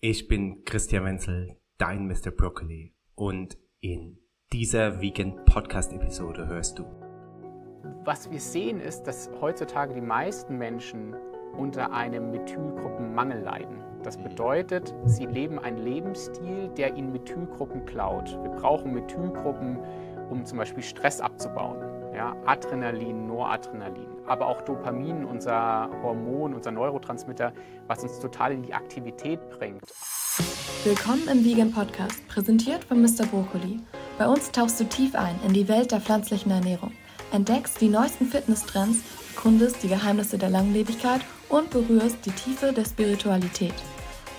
Ich bin Christian Wenzel, dein Mr. Broccoli, und in dieser Vegan Podcast Episode hörst du: Was wir sehen ist, dass heutzutage die meisten Menschen unter einem Methylgruppenmangel leiden. Das bedeutet, sie leben einen Lebensstil, der ihnen Methylgruppen klaut. Wir brauchen Methylgruppen, um zum Beispiel Stress abzubauen. Ja, Adrenalin, Noradrenalin, aber auch Dopamin, unser Hormon, unser Neurotransmitter, was uns total in die Aktivität bringt. Willkommen im Vegan Podcast, präsentiert von Mr. Broccoli. Bei uns tauchst du tief ein in die Welt der pflanzlichen Ernährung, entdeckst die neuesten Fitnesstrends, erkundest die Geheimnisse der Langlebigkeit und berührst die Tiefe der Spiritualität.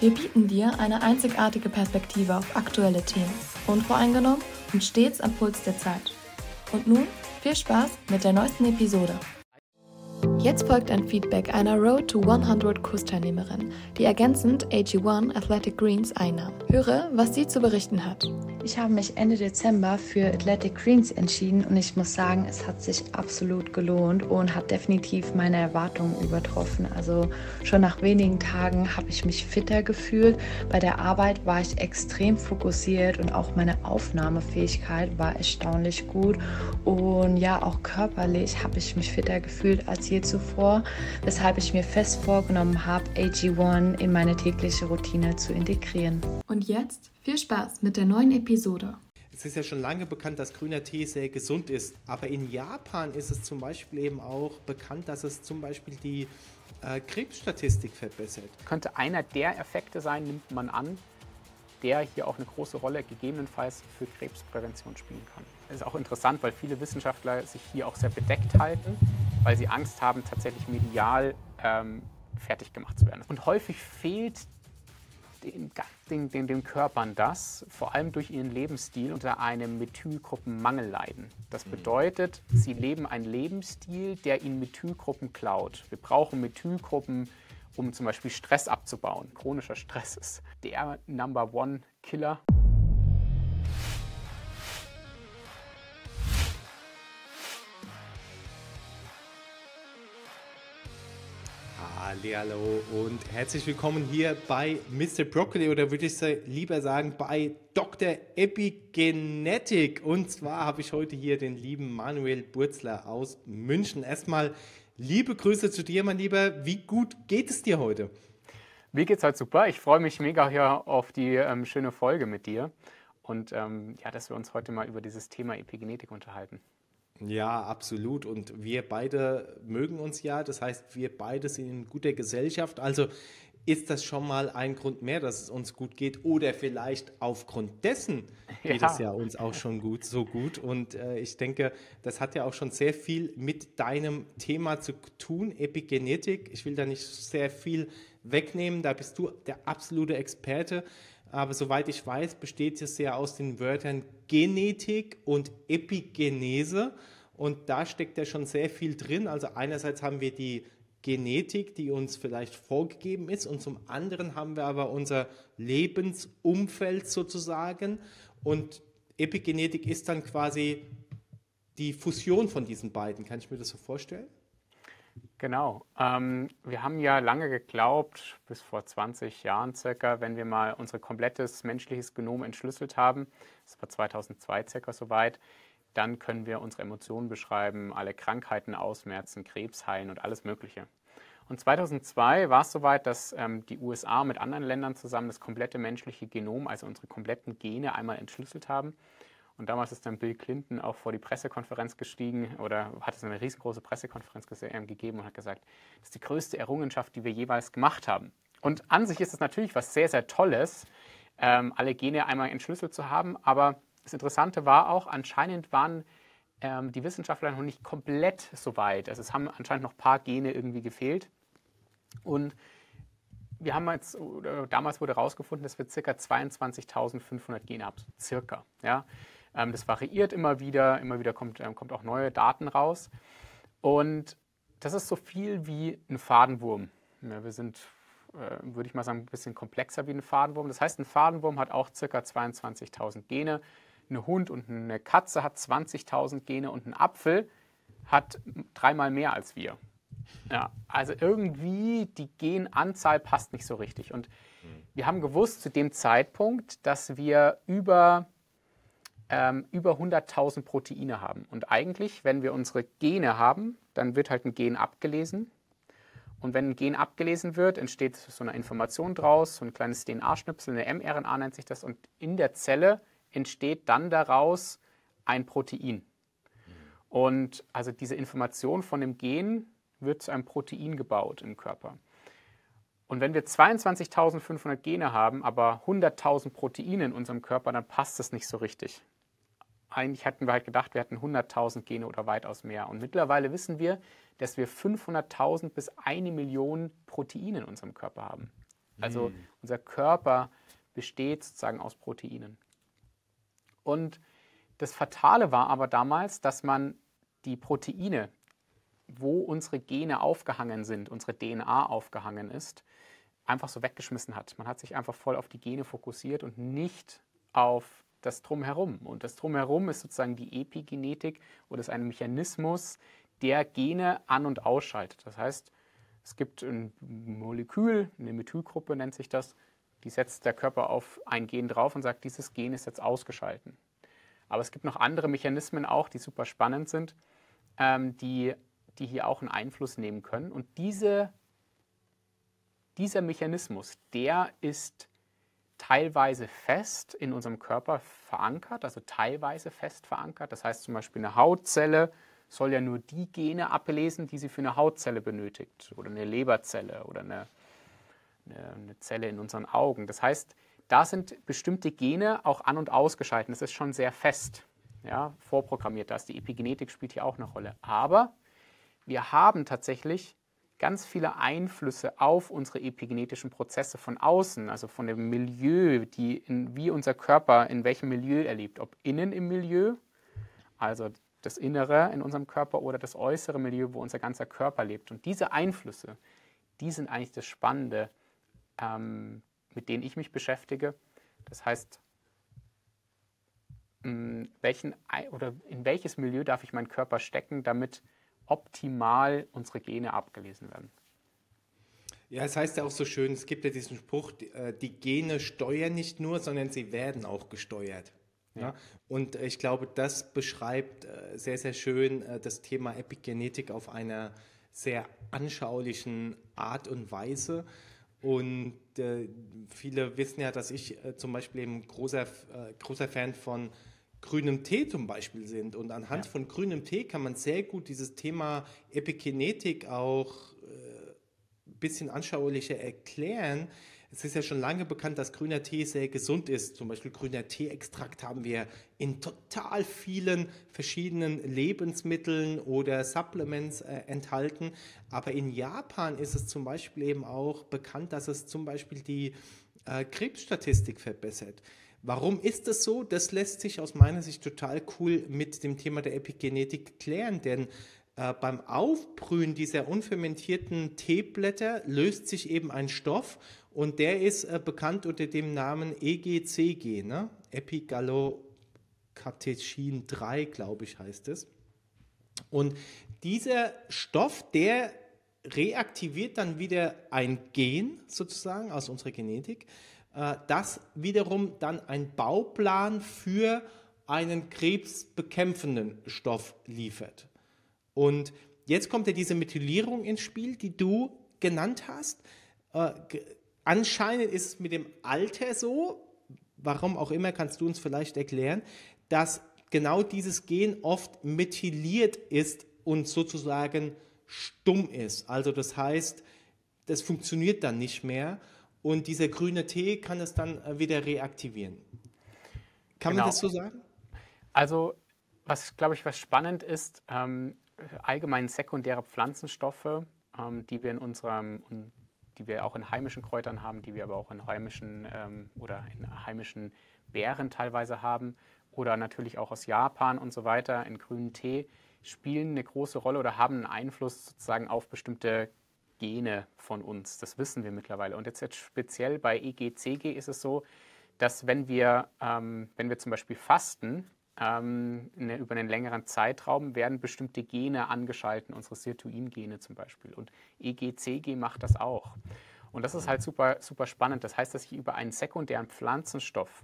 Wir bieten dir eine einzigartige Perspektive auf aktuelle Themen, unvoreingenommen und stets am Puls der Zeit. Und nun viel Spaß mit der neuesten Episode. Jetzt folgt ein Feedback einer Road to 100 Kursteilnehmerin, die ergänzend AG1 Athletic Greens einnahm. Höre, was sie zu berichten hat. Ich habe mich Ende Dezember für Athletic Greens entschieden und ich muss sagen, es hat sich absolut gelohnt und hat definitiv meine Erwartungen übertroffen. Also schon nach wenigen Tagen habe ich mich fitter gefühlt. Bei der Arbeit war ich extrem fokussiert und auch meine Aufnahmefähigkeit war erstaunlich gut. Und ja, auch körperlich habe ich mich fitter gefühlt als je zuvor, weshalb ich mir fest vorgenommen habe, AG1 in meine tägliche Routine zu integrieren. Und jetzt viel Spaß mit der neuen Episode. Es ist ja schon lange bekannt, dass grüner Tee sehr gesund ist, aber in Japan ist es zum Beispiel eben auch bekannt, dass es zum Beispiel die Krebsstatistik verbessert. Könnte einer der Effekte sein, nimmt man an, der hier auch eine große Rolle gegebenenfalls für Krebsprävention spielen kann. Das ist auch interessant, weil viele Wissenschaftler sich hier auch sehr bedeckt halten, weil sie Angst haben, tatsächlich medial fertig gemacht zu werden. Und häufig fehlt den Körpern das, vor allem durch ihren Lebensstil, unter einem Methylgruppenmangel leiden. Das bedeutet, sie leben einen Lebensstil, der ihnen Methylgruppen klaut. Wir brauchen Methylgruppen, um zum Beispiel Stress abzubauen. Chronischer Stress ist der Number-One-Killer. Hallo und herzlich willkommen hier bei Mr. Broccoli, oder würde ich lieber sagen bei Dr. Epigenetik. Und zwar habe ich heute hier den lieben Manuel Burzler aus München. Erstmal liebe Grüße zu dir, mein Lieber. Wie gut geht es dir heute? Mir geht's heute super. Ich freue mich mega hier auf die schöne Folge mit dir und ja, dass wir uns heute mal über dieses Thema Epigenetik unterhalten. Ja, absolut. Und wir beide mögen uns ja. Das heißt, wir beide sind in guter Gesellschaft. Also ist das schon mal ein Grund mehr, dass es uns gut geht. Oder vielleicht aufgrund dessen geht es ja uns auch schon gut, so gut. Und ich denke, das hat ja auch schon sehr viel mit deinem Thema zu tun, Epigenetik. Ich will da nicht sehr viel wegnehmen. Da bist du der absolute Experte. Aber soweit ich weiß, besteht es ja aus den Wörtern Genetik und Epigenese. Und da steckt ja schon sehr viel drin. Also einerseits haben wir die Genetik, die uns vielleicht vorgegeben ist. Und zum anderen haben wir aber unser Lebensumfeld sozusagen. Und Epigenetik ist dann quasi die Fusion von diesen beiden. Kann ich mir das so vorstellen? Genau. Wir haben ja lange geglaubt, bis vor 20 Jahren circa, wenn wir mal unser komplettes menschliches Genom entschlüsselt haben, das war 2002 circa soweit, dann können wir unsere Emotionen beschreiben, alle Krankheiten ausmerzen, Krebs heilen und alles Mögliche. Und 2002 war es soweit, dass die USA mit anderen Ländern zusammen das komplette menschliche Genom, also unsere kompletten Gene, einmal entschlüsselt haben. Und damals ist dann Bill Clinton auch vor die Pressekonferenz gestiegen oder hat es eine riesengroße Pressekonferenz gegeben und hat gesagt, das ist die größte Errungenschaft, die wir jeweils gemacht haben. Und an sich ist es natürlich was sehr, sehr Tolles, alle Gene einmal entschlüsselt zu haben. Aber das Interessante war auch, anscheinend waren die Wissenschaftler noch nicht komplett so weit. Also es haben anscheinend noch ein paar Gene irgendwie gefehlt. Und wir haben jetzt, oder damals wurde herausgefunden, dass wir ca. 22.500 Gene haben, circa, ja. Das variiert immer wieder kommt auch neue Daten raus. Und das ist so viel wie ein Fadenwurm. Ja, wir sind, würde ich mal sagen, ein bisschen komplexer wie ein Fadenwurm. Das heißt, ein Fadenwurm hat auch ca. 22.000 Gene. Ein Hund und eine Katze hat 20.000 Gene und ein Apfel hat 3-mal mehr als wir. Ja, also irgendwie die Genanzahl passt nicht so richtig. Und Wir haben gewusst zu dem Zeitpunkt, dass wir über 100.000 Proteine haben. Und eigentlich, wenn wir unsere Gene haben, dann wird halt ein Gen abgelesen. Und wenn ein Gen abgelesen wird, entsteht so eine Information draus, so ein kleines DNA-Schnipsel, eine mRNA nennt sich das. Und in der Zelle entsteht dann daraus ein Protein. Und also diese Information von dem Gen wird zu einem Protein gebaut im Körper. Und wenn wir 22.500 Gene haben, aber 100.000 Proteine in unserem Körper, dann passt das nicht so richtig. Eigentlich hatten wir halt gedacht, wir hätten 100.000 Gene oder weitaus mehr. Und mittlerweile wissen wir, dass wir 500.000 bis 1 Million Proteine in unserem Körper haben. Also unser Körper besteht sozusagen aus Proteinen. Und das Fatale war aber damals, dass man die Proteine, wo unsere Gene aufgehangen sind, unsere DNA aufgehangen ist, einfach so weggeschmissen hat. Man hat sich einfach voll auf die Gene fokussiert und nicht auf das Drumherum. Und das Drumherum ist sozusagen die Epigenetik oder ist ein Mechanismus, der Gene an- und ausschaltet. Das heißt, es gibt ein Molekül, eine Methylgruppe nennt sich das, die setzt der Körper auf ein Gen drauf und sagt, dieses Gen ist jetzt ausgeschalten. Aber es gibt noch andere Mechanismen auch, die super spannend sind, die hier auch einen Einfluss nehmen können. Und dieser Mechanismus, der ist teilweise fest in unserem Körper verankert, also teilweise fest verankert. Das heißt zum Beispiel, eine Hautzelle soll ja nur die Gene ablesen, die sie für eine Hautzelle benötigt. Oder eine Leberzelle oder eine Zelle in unseren Augen. Das heißt, da sind bestimmte Gene auch an- und ausgeschaltet. Das ist schon sehr fest, ja, vorprogrammiert. Die Epigenetik spielt hier auch eine Rolle. Aber wir haben tatsächlich ganz viele Einflüsse auf unsere epigenetischen Prozesse von außen, also von dem Milieu, wie unser Körper in welchem Milieu er lebt. Ob innen im Milieu, also das Innere in unserem Körper, oder das äußere Milieu, wo unser ganzer Körper lebt. Und diese Einflüsse, die sind eigentlich das Spannende, mit denen ich mich beschäftige. Das heißt, in welches Milieu darf ich meinen Körper stecken, damit optimal unsere Gene abgelesen werden. Ja, es heißt ja auch so schön, es gibt ja diesen Spruch, die Gene steuern nicht nur, sondern sie werden auch gesteuert. Ja. Ja? Und ich glaube, das beschreibt sehr, sehr schön das Thema Epigenetik auf einer sehr anschaulichen Art und Weise. Und viele wissen ja, dass ich zum Beispiel eben großer Fan von grünem Tee zum Beispiel sind. Und anhand von grünem Tee kann man sehr gut dieses Thema Epigenetik auch ein bisschen anschaulicher erklären. Es ist ja schon lange bekannt, dass grüner Tee sehr gesund ist. Zum Beispiel grüner Tee-Extrakt haben wir in total vielen verschiedenen Lebensmitteln oder Supplements enthalten. Aber in Japan ist es zum Beispiel eben auch bekannt, dass es zum Beispiel die Krebsstatistik verbessert. Warum ist das so? Das lässt sich aus meiner Sicht total cool mit dem Thema der Epigenetik klären, denn beim Aufbrühen dieser unfermentierten Teeblätter löst sich eben ein Stoff und der ist bekannt unter dem Namen EGCG, ne? Epigallocatechin 3, glaube ich, heißt es. Und dieser Stoff, der reaktiviert dann wieder ein Gen sozusagen aus unserer Genetik, das wiederum dann einen Bauplan für einen krebsbekämpfenden Stoff liefert. Und jetzt kommt ja diese Methylierung ins Spiel, die du genannt hast. Anscheinend ist es mit dem Alter so, warum auch immer, kannst du uns vielleicht erklären, dass genau dieses Gen oft methyliert ist und sozusagen stumm ist. Also das heißt, das funktioniert dann nicht mehr. Und dieser grüne Tee kann es dann wieder reaktivieren. Kann man das so sagen? Also, was spannend ist, allgemein sekundäre Pflanzenstoffe, die wir auch in heimischen Kräutern haben, die wir aber auch in heimischen oder in heimischen Beeren teilweise haben oder natürlich auch aus Japan und so weiter, in grünen Tee, spielen eine große Rolle oder haben einen Einfluss sozusagen auf bestimmte Gene von uns, das wissen wir mittlerweile. Und jetzt speziell bei EGCG ist es so, dass wenn wir zum Beispiel fasten, über einen längeren Zeitraum werden bestimmte Gene angeschalten, unsere Sirtuin-Gene zum Beispiel. Und EGCG macht das auch. Und das ist halt super, super spannend. Das heißt, dass ich über einen sekundären Pflanzenstoff,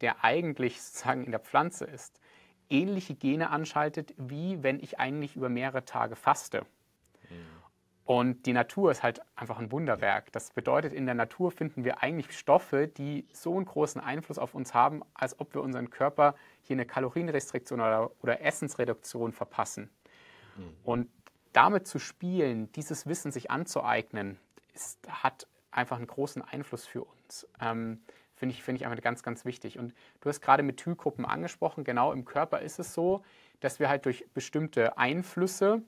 der eigentlich sozusagen in der Pflanze ist, ähnliche Gene anschaltet, wie wenn ich eigentlich über mehrere Tage faste. Mhm. Und die Natur ist halt einfach ein Wunderwerk. Das bedeutet, in der Natur finden wir eigentlich Stoffe, die so einen großen Einfluss auf uns haben, als ob wir unseren Körper hier eine Kalorienrestriktion oder Essensreduktion verpassen. Mhm. Und damit zu spielen, dieses Wissen sich anzueignen, hat einfach einen großen Einfluss für uns. Finde ich einfach ganz, ganz wichtig. Und du hast gerade Methylgruppen angesprochen. Genau, im Körper ist es so, dass wir halt durch bestimmte Einflüsse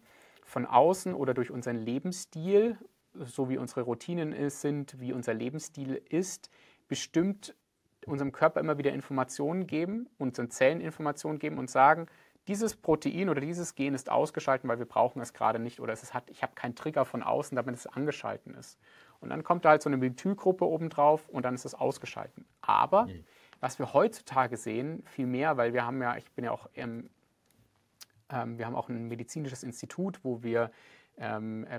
von außen oder durch unseren Lebensstil, so wie unsere Routinen sind, wie unser Lebensstil ist, bestimmt unserem Körper immer wieder Informationen geben, unseren Zellen Informationen geben und sagen, dieses Protein oder dieses Gen ist ausgeschaltet, weil wir brauchen es gerade nicht, oder ich habe keinen Trigger von außen, damit es angeschalten ist. Und dann kommt da halt so eine Methylgruppe obendrauf und dann ist es ausgeschalten. Aber was wir heutzutage sehen, viel mehr, weil wir haben ja, wir haben auch ein medizinisches Institut, wo wir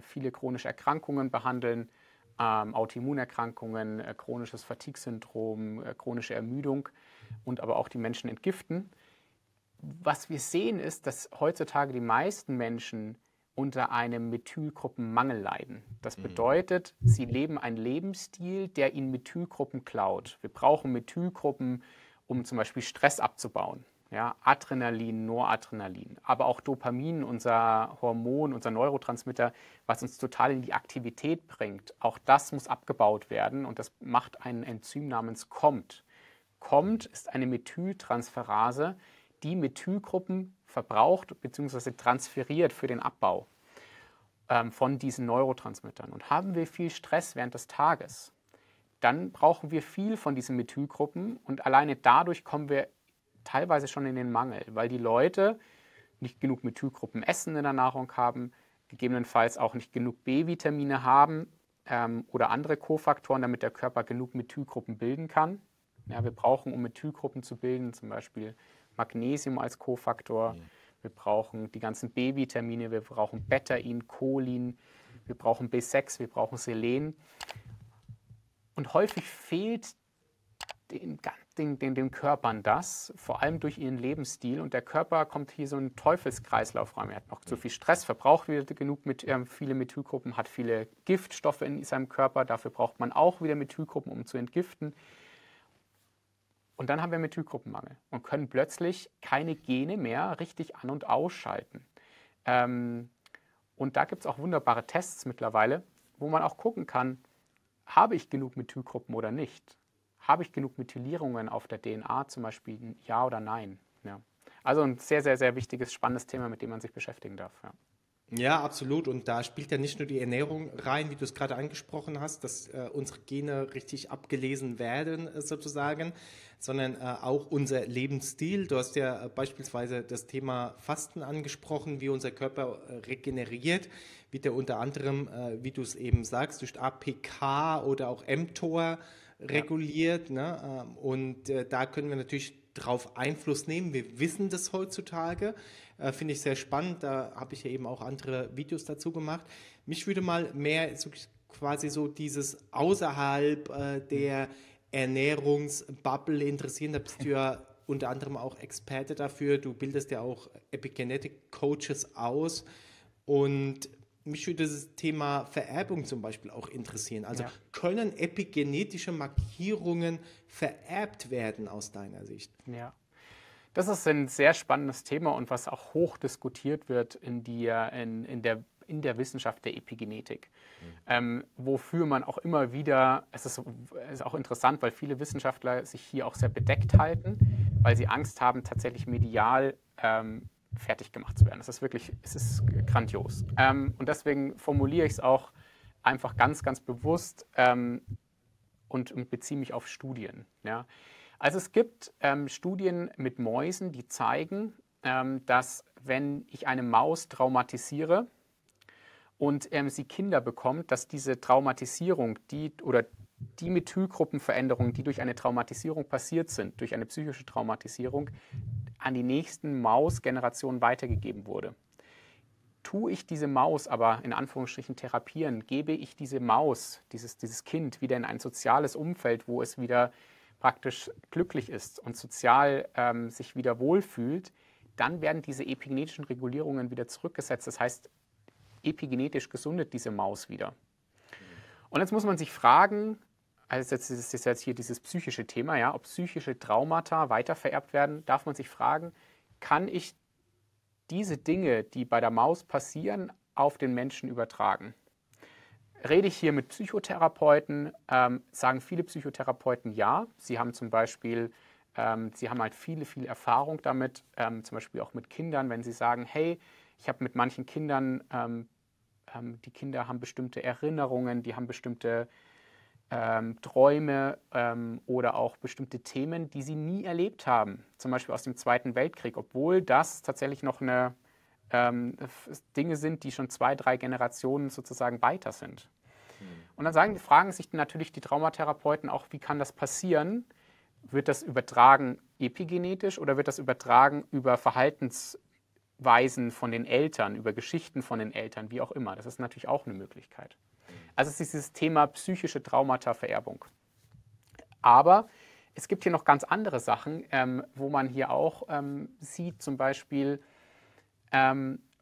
viele chronische Erkrankungen behandeln, Autoimmunerkrankungen, chronisches Fatigue-Syndrom, chronische Ermüdung und aber auch die Menschen entgiften. Was wir sehen ist, dass heutzutage die meisten Menschen unter einem Methylgruppenmangel leiden. Das bedeutet, sie leben einen Lebensstil, der ihnen Methylgruppen klaut. Wir brauchen Methylgruppen, um zum Beispiel Stress abzubauen. Ja, Adrenalin, Noradrenalin, aber auch Dopamin, unser Hormon, unser Neurotransmitter, was uns total in die Aktivität bringt. Auch das muss abgebaut werden und das macht ein Enzym namens COMT. COMT ist eine Methyltransferase, die Methylgruppen verbraucht bzw. transferiert für den Abbau von diesen Neurotransmittern. Und haben wir viel Stress während des Tages, dann brauchen wir viel von diesen Methylgruppen und alleine dadurch kommen wir teilweise schon in den Mangel, weil die Leute nicht genug Methylgruppen essen in der Nahrung haben, gegebenenfalls auch nicht genug B-Vitamine haben oder andere Kofaktoren, damit der Körper genug Methylgruppen bilden kann. Ja, wir brauchen, um Methylgruppen zu bilden, zum Beispiel Magnesium als Kofaktor, wir brauchen die ganzen B-Vitamine, wir brauchen Betain, Cholin, wir brauchen B6, wir brauchen Selen. Und häufig fehlt den Körpern das, vor allem durch ihren Lebensstil. Und der Körper kommt hier so einen Teufelskreislauf rein. Er hat noch zu viel Stress, verbraucht wieder genug viele Methylgruppen, hat viele Giftstoffe in seinem Körper. Dafür braucht man auch wieder Methylgruppen, um zu entgiften. Und dann haben wir Methylgruppenmangel und können plötzlich keine Gene mehr richtig an- und ausschalten. Und da gibt es auch wunderbare Tests mittlerweile, wo man auch gucken kann, habe ich genug Methylgruppen oder nicht? Habe ich genug Methylierungen auf der DNA zum Beispiel, ja oder nein? Ja. Also ein sehr, sehr, sehr wichtiges, spannendes Thema, mit dem man sich beschäftigen darf. Ja. Ja, absolut. Und da spielt ja nicht nur die Ernährung rein, wie du es gerade angesprochen hast, dass unsere Gene richtig abgelesen werden sozusagen, sondern auch unser Lebensstil. Du hast ja beispielsweise das Thema Fasten angesprochen, wie unser Körper regeneriert, wie der unter anderem, wie du es eben sagst, durch APK oder auch mTOR reguliert. Ne? Und da können wir natürlich drauf Einfluss nehmen. Wir wissen das heutzutage. Finde ich sehr spannend. Da habe ich ja eben auch andere Videos dazu gemacht. Mich würde mal mehr so, quasi so dieses außerhalb der Ernährungsbubble interessieren. Da bist du ja unter anderem auch Experte dafür. Du bildest ja auch Epigenetik-Coaches aus. Und mich würde das Thema Vererbung zum Beispiel auch interessieren. Also können epigenetische Markierungen vererbt werden aus deiner Sicht? Ja, das ist ein sehr spannendes Thema und was auch hoch diskutiert wird in der Wissenschaft der Epigenetik. Wofür man auch immer wieder, es ist auch interessant, weil viele Wissenschaftler sich hier auch sehr bedeckt halten, weil sie Angst haben, tatsächlich medial fertig gemacht zu werden. Das ist wirklich, es ist grandios. Und deswegen formuliere ich es auch einfach ganz, ganz bewusst und beziehe mich auf Studien. Ja. Also es gibt Studien mit Mäusen, die zeigen, dass wenn ich eine Maus traumatisiere und sie Kinder bekommt, dass diese Traumatisierung, die Methylgruppenveränderungen, die durch eine Traumatisierung passiert sind, durch eine psychische Traumatisierung, an die nächsten Mausgenerationen weitergegeben wurde. tue ich diese Maus aber in Anführungsstrichen therapieren, gebe ich diese Maus, dieses Kind wieder in ein soziales Umfeld, wo es wieder praktisch glücklich ist und sozial sich wieder wohlfühlt, dann werden diese epigenetischen Regulierungen wieder zurückgesetzt. Das heißt, epigenetisch gesundet diese Maus wieder. Und jetzt muss man sich fragen, also das ist jetzt hier dieses psychische Thema, ja, ob psychische Traumata weitervererbt werden, darf man sich fragen, kann ich diese Dinge, die bei der Maus passieren, auf den Menschen übertragen? Rede ich hier mit Psychotherapeuten, sagen viele Psychotherapeuten ja. Sie haben zum Beispiel, halt viel Erfahrung damit, zum Beispiel auch mit Kindern, wenn sie sagen, hey, ich habe mit manchen Kindern, die Kinder haben bestimmte Erinnerungen, die haben bestimmte Träume oder auch bestimmte Themen, die sie nie erlebt haben, zum Beispiel aus dem Zweiten Weltkrieg, obwohl das tatsächlich noch Dinge sind, die schon 2, 3 Generationen sozusagen weiter sind. Und dann fragen sich natürlich die Traumatherapeuten auch, wie kann das passieren? Wird das übertragen epigenetisch oder wird das übertragen über Verhaltensweisen von den Eltern, über Geschichten von den Eltern, wie auch immer? Das ist natürlich auch eine Möglichkeit. Also es ist dieses Thema psychische Traumata-Vererbung. Aber es gibt hier noch ganz andere Sachen, wo man hier auch sieht, zum Beispiel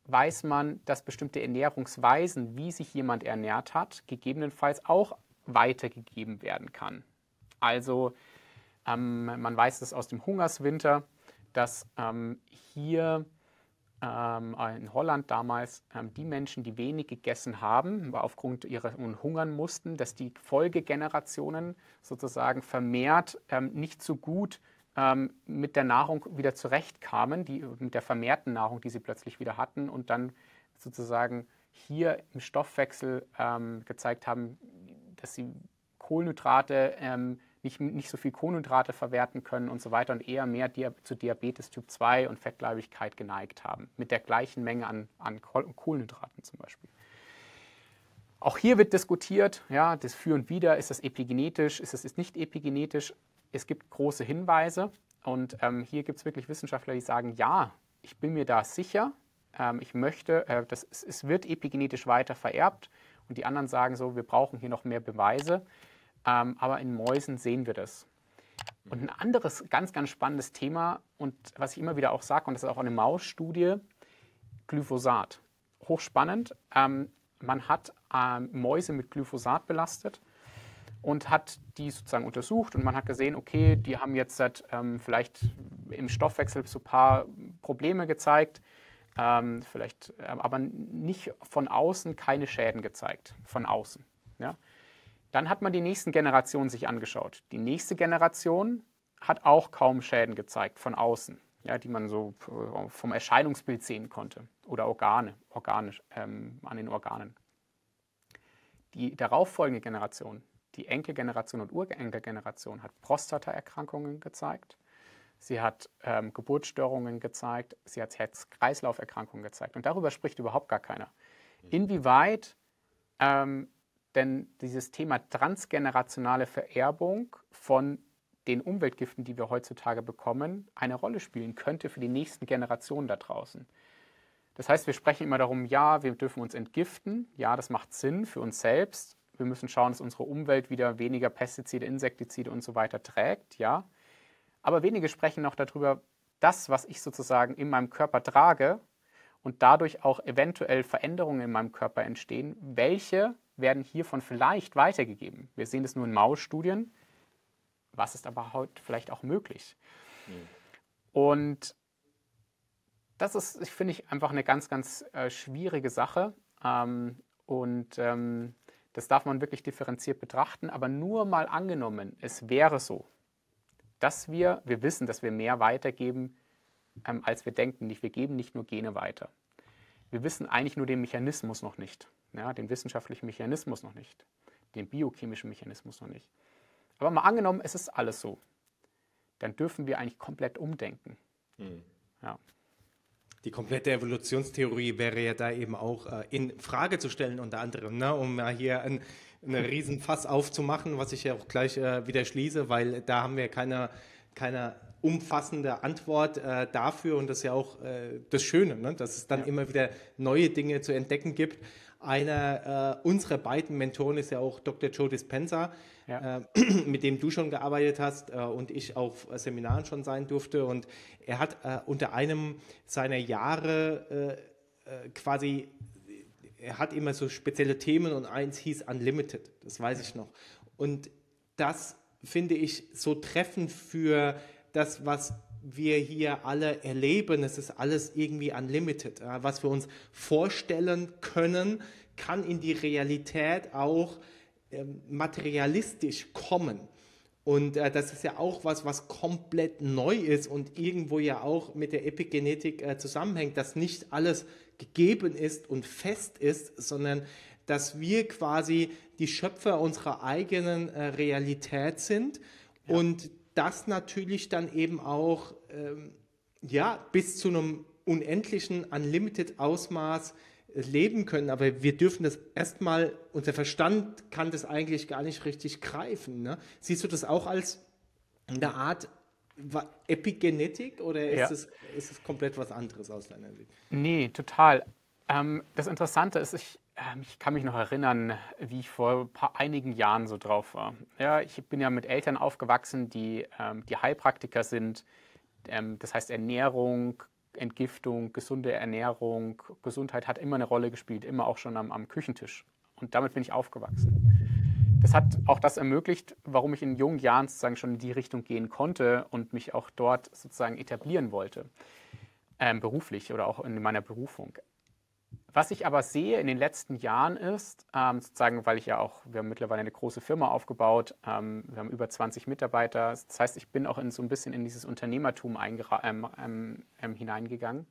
weiß man, dass bestimmte Ernährungsweisen, wie sich jemand ernährt hat, gegebenenfalls auch weitergegeben werden kann. Also man weiß es aus dem Hungerswinter, dass hier in Holland damals die Menschen, die wenig gegessen haben, aufgrund ihrer Hungern mussten, dass die Folgegenerationen sozusagen vermehrt nicht so gut mit der Nahrung wieder zurechtkamen, mit der vermehrten Nahrung, die sie plötzlich wieder hatten und dann sozusagen hier im Stoffwechsel gezeigt haben, dass sie Kohlenhydrate, nicht so viel Kohlenhydrate verwerten können und so weiter und eher mehr zu Diabetes Typ 2 und Fettleibigkeit geneigt haben, mit der gleichen Menge an Kohlenhydraten zum Beispiel. Auch hier wird diskutiert, ja, das Für und Wider, ist das epigenetisch, ist das nicht epigenetisch? Es gibt große Hinweise und hier gibt es wirklich Wissenschaftler, die sagen, ja, ich bin mir da sicher, ich möchte, es wird epigenetisch weiter vererbt und die anderen sagen so, wir brauchen hier noch mehr Beweise, aber in Mäusen sehen wir das. Und ein anderes ganz, ganz spannendes Thema und was ich immer wieder auch sage, und das ist auch eine Mausstudie, Glyphosat. Hochspannend, man hat Mäuse mit Glyphosat belastet und hat die sozusagen untersucht und man hat gesehen, okay, die haben jetzt vielleicht im Stoffwechsel so ein paar Probleme gezeigt, vielleicht aber nicht von außen, keine Schäden gezeigt, von außen. Ja? Dann hat man die nächsten Generationen sich angeschaut. Die nächste Generation hat auch kaum Schäden gezeigt, von außen, ja, die man so vom Erscheinungsbild sehen konnte oder an den Organen. Die darauffolgende Generation, die Enkelgeneration und Urenkelgeneration hat Prostataerkrankungen gezeigt, sie hat Geburtsstörungen gezeigt, sie hat Herz-Kreislauf-Erkrankungen gezeigt. Und darüber spricht überhaupt gar keiner. Inwieweit denn dieses Thema transgenerationale Vererbung von den Umweltgiften, die wir heutzutage bekommen, eine Rolle spielen könnte für die nächsten Generationen da draußen. Das heißt, wir sprechen immer darum, ja, wir dürfen uns entgiften, ja, das macht Sinn für uns selbst. Wir müssen schauen, dass unsere Umwelt wieder weniger Pestizide, Insektizide und so weiter trägt, ja. Aber wenige sprechen noch darüber, das, was ich sozusagen in meinem Körper trage und dadurch auch eventuell Veränderungen in meinem Körper entstehen, welche werden hiervon vielleicht weitergegeben. Wir sehen das nur in Mausstudien. Was ist aber heute vielleicht auch möglich? Und das ist, finde ich, einfach eine ganz, ganz schwierige Sache. Das darf man wirklich differenziert betrachten, aber nur mal angenommen, es wäre so, dass wir wissen, dass wir mehr weitergeben, als wir denken. Wir geben nicht nur Gene weiter. Wir wissen eigentlich nur den Mechanismus noch nicht, ja, den wissenschaftlichen Mechanismus noch nicht, den biochemischen Mechanismus noch nicht. Aber mal angenommen, es ist alles so, dann dürfen wir eigentlich komplett umdenken. Ja. Die komplette Evolutionstheorie wäre ja da eben auch in Frage zu stellen, unter anderem, ne? Um ja hier einen riesen Fass aufzumachen, was ich ja auch gleich wieder schließe, weil da haben wir keine keine umfassende Antwort dafür, und das ist ja auch das Schöne, ne? Dass es dann immer wieder neue Dinge zu entdecken gibt. Einer unserer beiden Mentoren ist ja auch Dr. Joe Dispenza, mit dem du schon gearbeitet hast und ich auf Seminaren schon sein durfte. Und er hat unter einem seiner Jahre quasi, er hat immer so spezielle Themen, und eins hieß Unlimited, das weiß ich noch. Und das finde ich so treffend für das, was wir hier alle erleben. Es ist alles irgendwie unlimited. Was wir uns vorstellen können, kann in die Realität auch materialistisch kommen. Und das ist ja auch was, was komplett neu ist und irgendwo ja auch mit der Epigenetik zusammenhängt, dass nicht alles gegeben ist und fest ist, sondern dass wir quasi die Schöpfer unserer eigenen Realität sind und das natürlich dann eben auch bis zu einem unendlichen, unlimited Ausmaß leben können. Aber wir dürfen das erstmal, unser Verstand kann das eigentlich gar nicht richtig greifen. Ne? Siehst du das auch als eine Art Epigenetik oder ist es komplett was anderes aus deiner Sicht? Nee, total. Das Interessante ist, ich kann mich noch erinnern, wie ich vor einigen Jahren so drauf war. Ja, ich bin ja mit Eltern aufgewachsen, die Heilpraktiker sind. Das heißt, Ernährung, Entgiftung, gesunde Ernährung, Gesundheit hat immer eine Rolle gespielt, immer auch schon am Küchentisch. Und damit bin ich aufgewachsen. Das hat auch das ermöglicht, warum ich in jungen Jahren sozusagen schon in die Richtung gehen konnte und mich auch dort sozusagen etablieren wollte, beruflich oder auch in meiner Berufung. Was ich aber sehe in den letzten Jahren ist, sozusagen, weil ich ja auch, wir haben mittlerweile eine große Firma aufgebaut, wir haben über 20 Mitarbeiter, das heißt, ich bin auch in so ein bisschen in dieses Unternehmertum hineingegangen.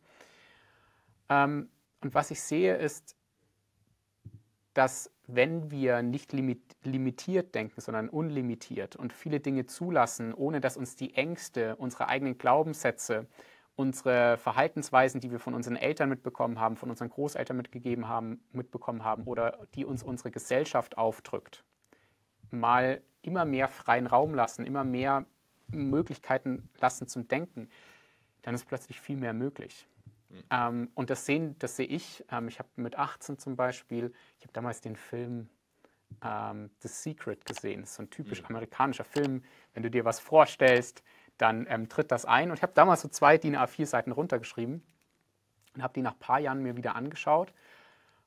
Und was ich sehe ist, dass wenn wir nicht limitiert denken, sondern unlimitiert und viele Dinge zulassen, ohne dass uns die Ängste, unsere eigenen Glaubenssätze, unsere Verhaltensweisen, die wir von unseren Eltern mitbekommen haben, von unseren Großeltern mitbekommen haben oder die uns unsere Gesellschaft aufdrückt, mal immer mehr freien Raum lassen, immer mehr Möglichkeiten lassen zum Denken, dann ist plötzlich viel mehr möglich. Und das sehe ich. Ich habe mit 18 zum Beispiel, ich habe damals den Film The Secret gesehen, so ein typisch amerikanischer Film, wenn du dir was vorstellst, dann tritt das ein. Und ich habe damals so 2 DIN A4 Seiten runtergeschrieben und habe die nach ein paar Jahren mir wieder angeschaut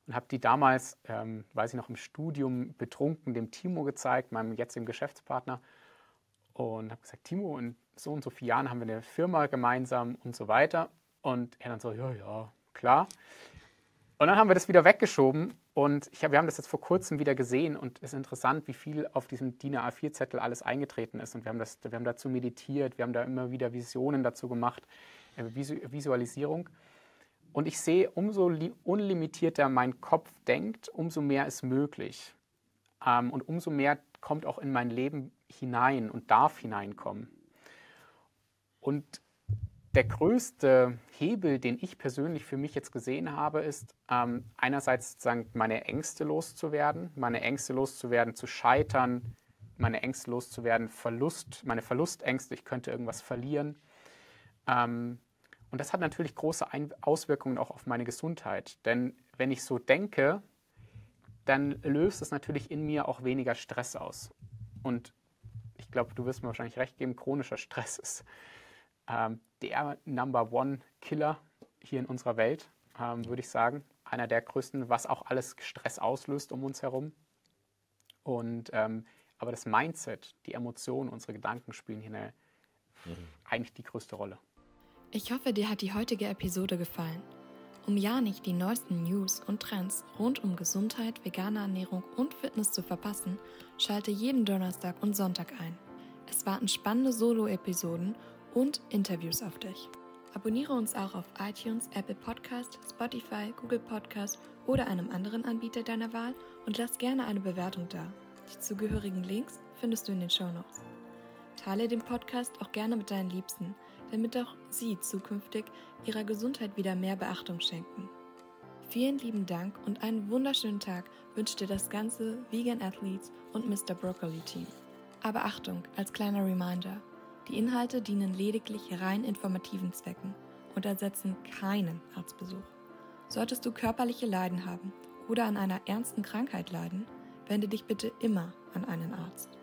und habe die damals, weiß ich noch, im Studium betrunken dem Timo gezeigt, meinem jetzigen Geschäftspartner, und habe gesagt, Timo, in so und so vielen Jahren haben wir eine Firma gemeinsam und so weiter. Und er dann so, ja, klar. Und dann haben wir das wieder weggeschoben und wir haben das jetzt vor kurzem wieder gesehen, und es ist interessant, wie viel auf diesem DIN A4-Zettel alles eingetreten ist, und wir haben dazu meditiert, wir haben da immer wieder Visionen dazu gemacht, Visualisierung, und ich sehe, umso unlimitierter mein Kopf denkt, umso mehr ist möglich, und umso mehr kommt auch in mein Leben hinein und darf hineinkommen. Und der größte Hebel, den ich persönlich für mich jetzt gesehen habe, ist einerseits sozusagen meine Ängste loszuwerden, zu scheitern, meine Ängste loszuwerden, meine Verlustängste, ich könnte irgendwas verlieren. Und das hat natürlich große Auswirkungen auch auf meine Gesundheit. Denn wenn ich so denke, dann löst es natürlich in mir auch weniger Stress aus. Und ich glaube, du wirst mir wahrscheinlich recht geben, chronischer Stress ist der Number-One-Killer hier in unserer Welt, würde ich sagen. Einer der größten, was auch alles Stress auslöst um uns herum. Und, aber das Mindset, die Emotionen, unsere Gedanken spielen hier eigentlich die größte Rolle. Ich hoffe, dir hat die heutige Episode gefallen. Um ja nicht die neuesten News und Trends rund um Gesundheit, vegane Ernährung und Fitness zu verpassen, schalte jeden Donnerstag und Sonntag ein. Es warten spannende Solo-Episoden und Interviews auf dich. Abonniere uns auch auf iTunes, Apple Podcast, Spotify, Google Podcast oder einem anderen Anbieter deiner Wahl und lass gerne eine Bewertung da. Die zugehörigen Links findest du in den Shownotes. Teile den Podcast auch gerne mit deinen Liebsten, damit auch sie zukünftig ihrer Gesundheit wieder mehr Beachtung schenken. Vielen lieben Dank und einen wunderschönen Tag wünscht dir das ganze Vegan Athletes und Mr. Broccoli Team. Aber Achtung, als kleiner Reminder: Die Inhalte dienen lediglich rein informativen Zwecken und ersetzen keinen Arztbesuch. Solltest du körperliche Leiden haben oder an einer ernsten Krankheit leiden, wende dich bitte immer an einen Arzt.